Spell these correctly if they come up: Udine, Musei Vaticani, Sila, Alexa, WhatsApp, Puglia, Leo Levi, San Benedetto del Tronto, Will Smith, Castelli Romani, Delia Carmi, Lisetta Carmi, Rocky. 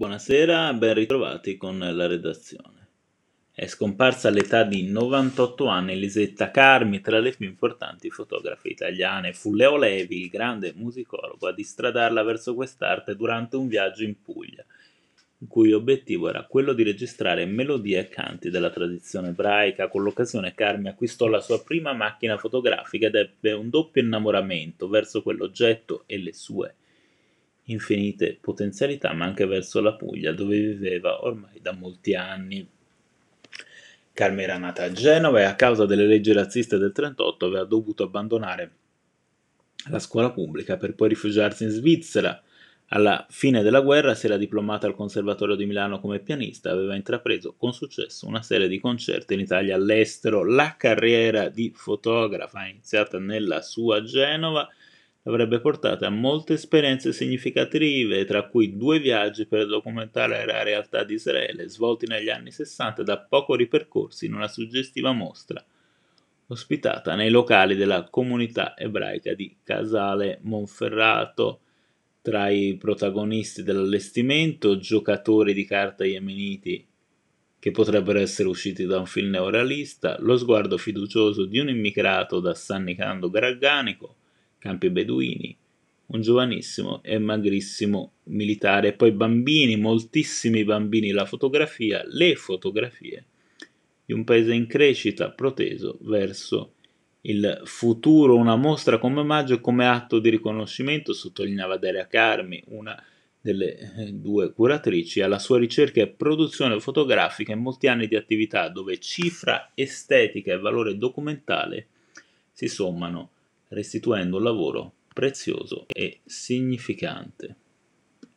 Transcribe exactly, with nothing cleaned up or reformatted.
Buonasera, ben ritrovati con la redazione. È scomparsa all'età di novantotto anni Lisetta Carmi, tra le più importanti fotografe italiane. Fu Leo Levi, il grande musicologo, a distradarla verso quest'arte durante un viaggio in Puglia, il cui obiettivo era quello di registrare melodie e canti della tradizione ebraica. Con l'occasione Carmi acquistò la sua prima macchina fotografica ed ebbe un doppio innamoramento verso quell'oggetto e le sue infinite potenzialità, ma anche verso la Puglia, dove viveva ormai da molti anni. Carmi era nata a Genova e a causa delle leggi razziste del trentotto aveva dovuto abbandonare la scuola pubblica per poi rifugiarsi in Svizzera. Alla fine della guerra si era diplomata al Conservatorio di Milano come pianista, aveva intrapreso con successo una serie di concerti in Italia e all'estero. La carriera di fotografa iniziata nella sua Genova avrebbe portato a molte esperienze significative, tra cui due viaggi per documentare la realtà di Israele, svolti negli anni sessanta, da poco ripercorsi in una suggestiva mostra ospitata nei locali della comunità ebraica di Casale Monferrato. Tra i protagonisti dell'allestimento, giocatori di carta yemeniti che potrebbero essere usciti da un film neorealista, lo sguardo fiducioso di un immigrato da San Nicandro Garganico, campi beduini, un giovanissimo e magrissimo militare, poi bambini, moltissimi bambini, la fotografia, le fotografie di un paese in crescita proteso verso il futuro. Una mostra come omaggio e come atto di riconoscimento, sottolineava Delia Carmi, una delle due curatrici, alla sua ricerca e produzione fotografica in molti anni di attività dove cifra estetica e valore documentale si sommano, restituendo un lavoro prezioso e significante.